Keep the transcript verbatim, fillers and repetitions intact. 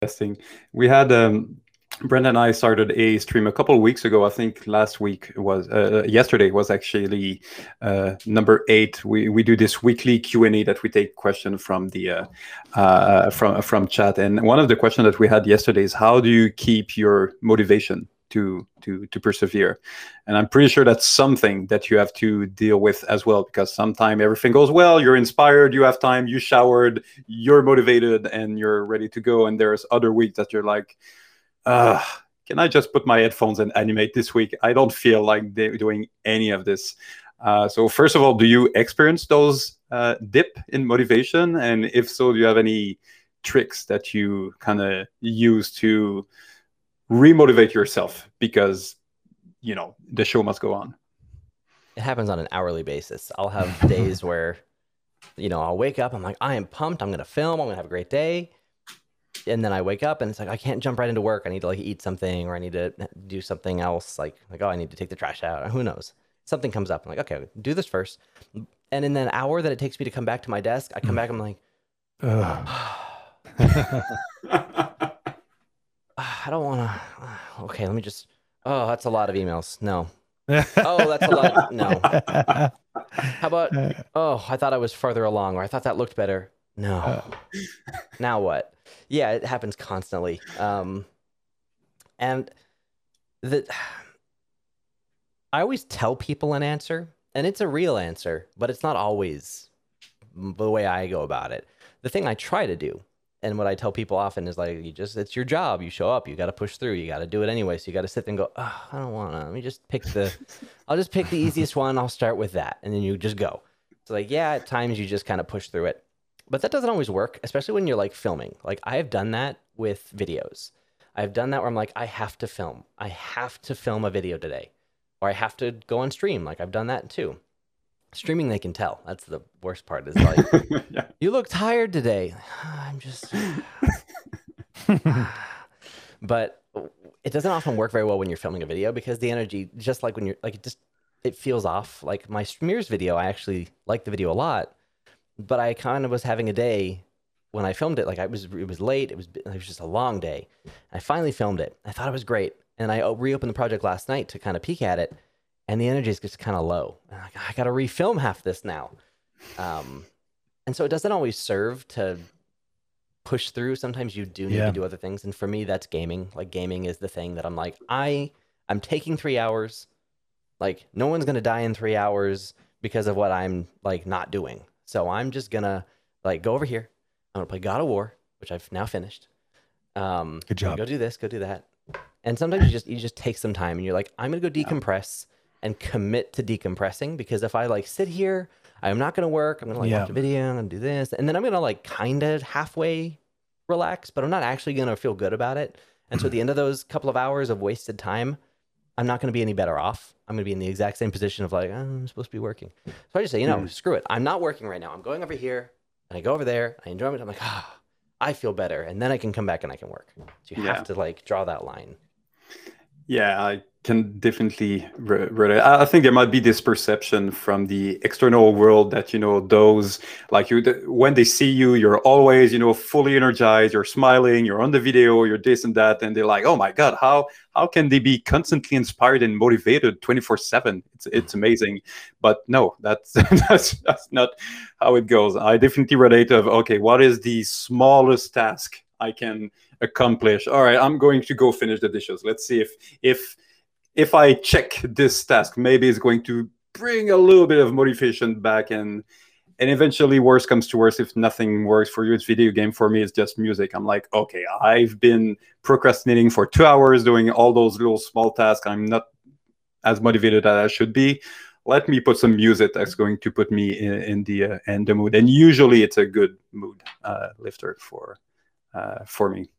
Testing. We had um, Brenda and I started a stream a couple of weeks ago. I think last week was uh, yesterday was actually uh, number eight. We we do this weekly Q and A that we take question from the uh, uh, from from chat. And one of the questions that we had yesterday is how do you keep your motivation to to to persevere? And I'm pretty sure that's something that you have to deal with as well, because sometimes everything goes well, you're inspired, you have time, you showered, you're motivated, and you're ready to go. And there's other weeks that you're like, uh, can I just put my headphones and animate this week? I don't feel like doing any of this. Uh, so first of all, do you experience those uh, dip in motivation? And if so, do you have any tricks that you kind of use to remotivate yourself, because you know the show must go on? It happens on an hourly basis. I'll have days where, you know, I'll wake up, I'm like, I am pumped, I'm gonna film, I'm gonna have a great day, and then I wake up and it's like, I can't jump right into work. I need to like eat something, or I need to do something else, like like oh, I need to take the trash out, or who knows, something comes up. I'm like, okay, do this first. And in that hour that it takes me to come back to my desk, I come back, I'm like, oh. I don't want to. Okay, let me just. Oh, that's a lot of emails. No. Oh, that's a lot. Of... No. How about? Oh, I thought I was further along, or I thought that looked better. No. Oh. Now what? Yeah, it happens constantly. Um, and the I always tell people an answer, and it's a real answer, but it's not always the way I go about it. The thing I try to do, and what I tell people often is like, you just, it's your job. You show up, you got to push through, you got to do it anyway. So you got to sit there and go, oh, I don't want to, let me just pick the, I'll just pick the easiest one. I'll start with that. And then you just go. So like, yeah, at times you just kind of push through it, but that doesn't always work, especially when you're like filming. Like I have done that with videos. I've done that where I'm like, I have to film. I have to film a video today, or I have to go on stream. Like I've done that too. Streaming, they can tell. That's the worst part. Is like, yeah. You look tired today. I'm just. But it doesn't often work very well when you're filming a video, because the energy, just like when you're like, it just it feels off. Like my Smears video, I actually liked the video a lot, but I kind of was having a day when I filmed it. Like I was, it was late. It was it was just a long day. I finally filmed it. I thought it was great, and I reopened the project last night to kind of peek at it. And the energy is just kind of low. And like, I got to refilm half this now. Um, and so it doesn't always serve to push through. Sometimes you do need yeah. to do other things. And for me, that's gaming. Like gaming is the thing that I'm like, I, I'm taking three hours. Like no one's going to die in three hours because of what I'm like not doing. So I'm just going to like go over here. I'm going to play God of War, which I've now finished. Um, Good job. Go do this, go do that. And sometimes you just, you just take some time and you're like, I'm going to go decompress. Yeah. And commit to decompressing, because if I like sit here, I'm not going to work. I'm going to like yeah. watch a video, I'm going to do this. And then I'm going to like kind of halfway relax, but I'm not actually going to feel good about it. And so at the end of those couple of hours of wasted time, I'm not going to be any better off. I'm going to be in the exact same position of like, oh, I'm supposed to be working. So I just say, you know, mm. screw it. I'm not working right now. I'm going over here and I go over there. I enjoy it. I'm like, ah, oh, I feel better. And then I can come back and I can work. So you yeah. have to like draw that line. Yeah, I can definitely relate. I think there might be this perception from the external world that, you know, those like you, when they see you, you're always, you know, fully energized, you're smiling, you're on the video, you're this and that. And they're like, oh my God, how how can they be constantly inspired and motivated twenty-four seven? It's it's amazing. But no, that's, that's, that's not how it goes. I definitely relate of, okay, what is the smallest task I can accomplish? All right, I'm going to go finish the dishes. Let's see if if if I check this task, maybe it's going to bring a little bit of motivation back, and and eventually worse comes to worse. If nothing works for you, it's video game. For me, it's just music. I'm like, okay, I've been procrastinating for two hours doing all those little small tasks. I'm not as motivated as I should be. Let me put some music that's going to put me in, in the uh, in the mood. And usually it's a good mood uh, lifter for uh, for me.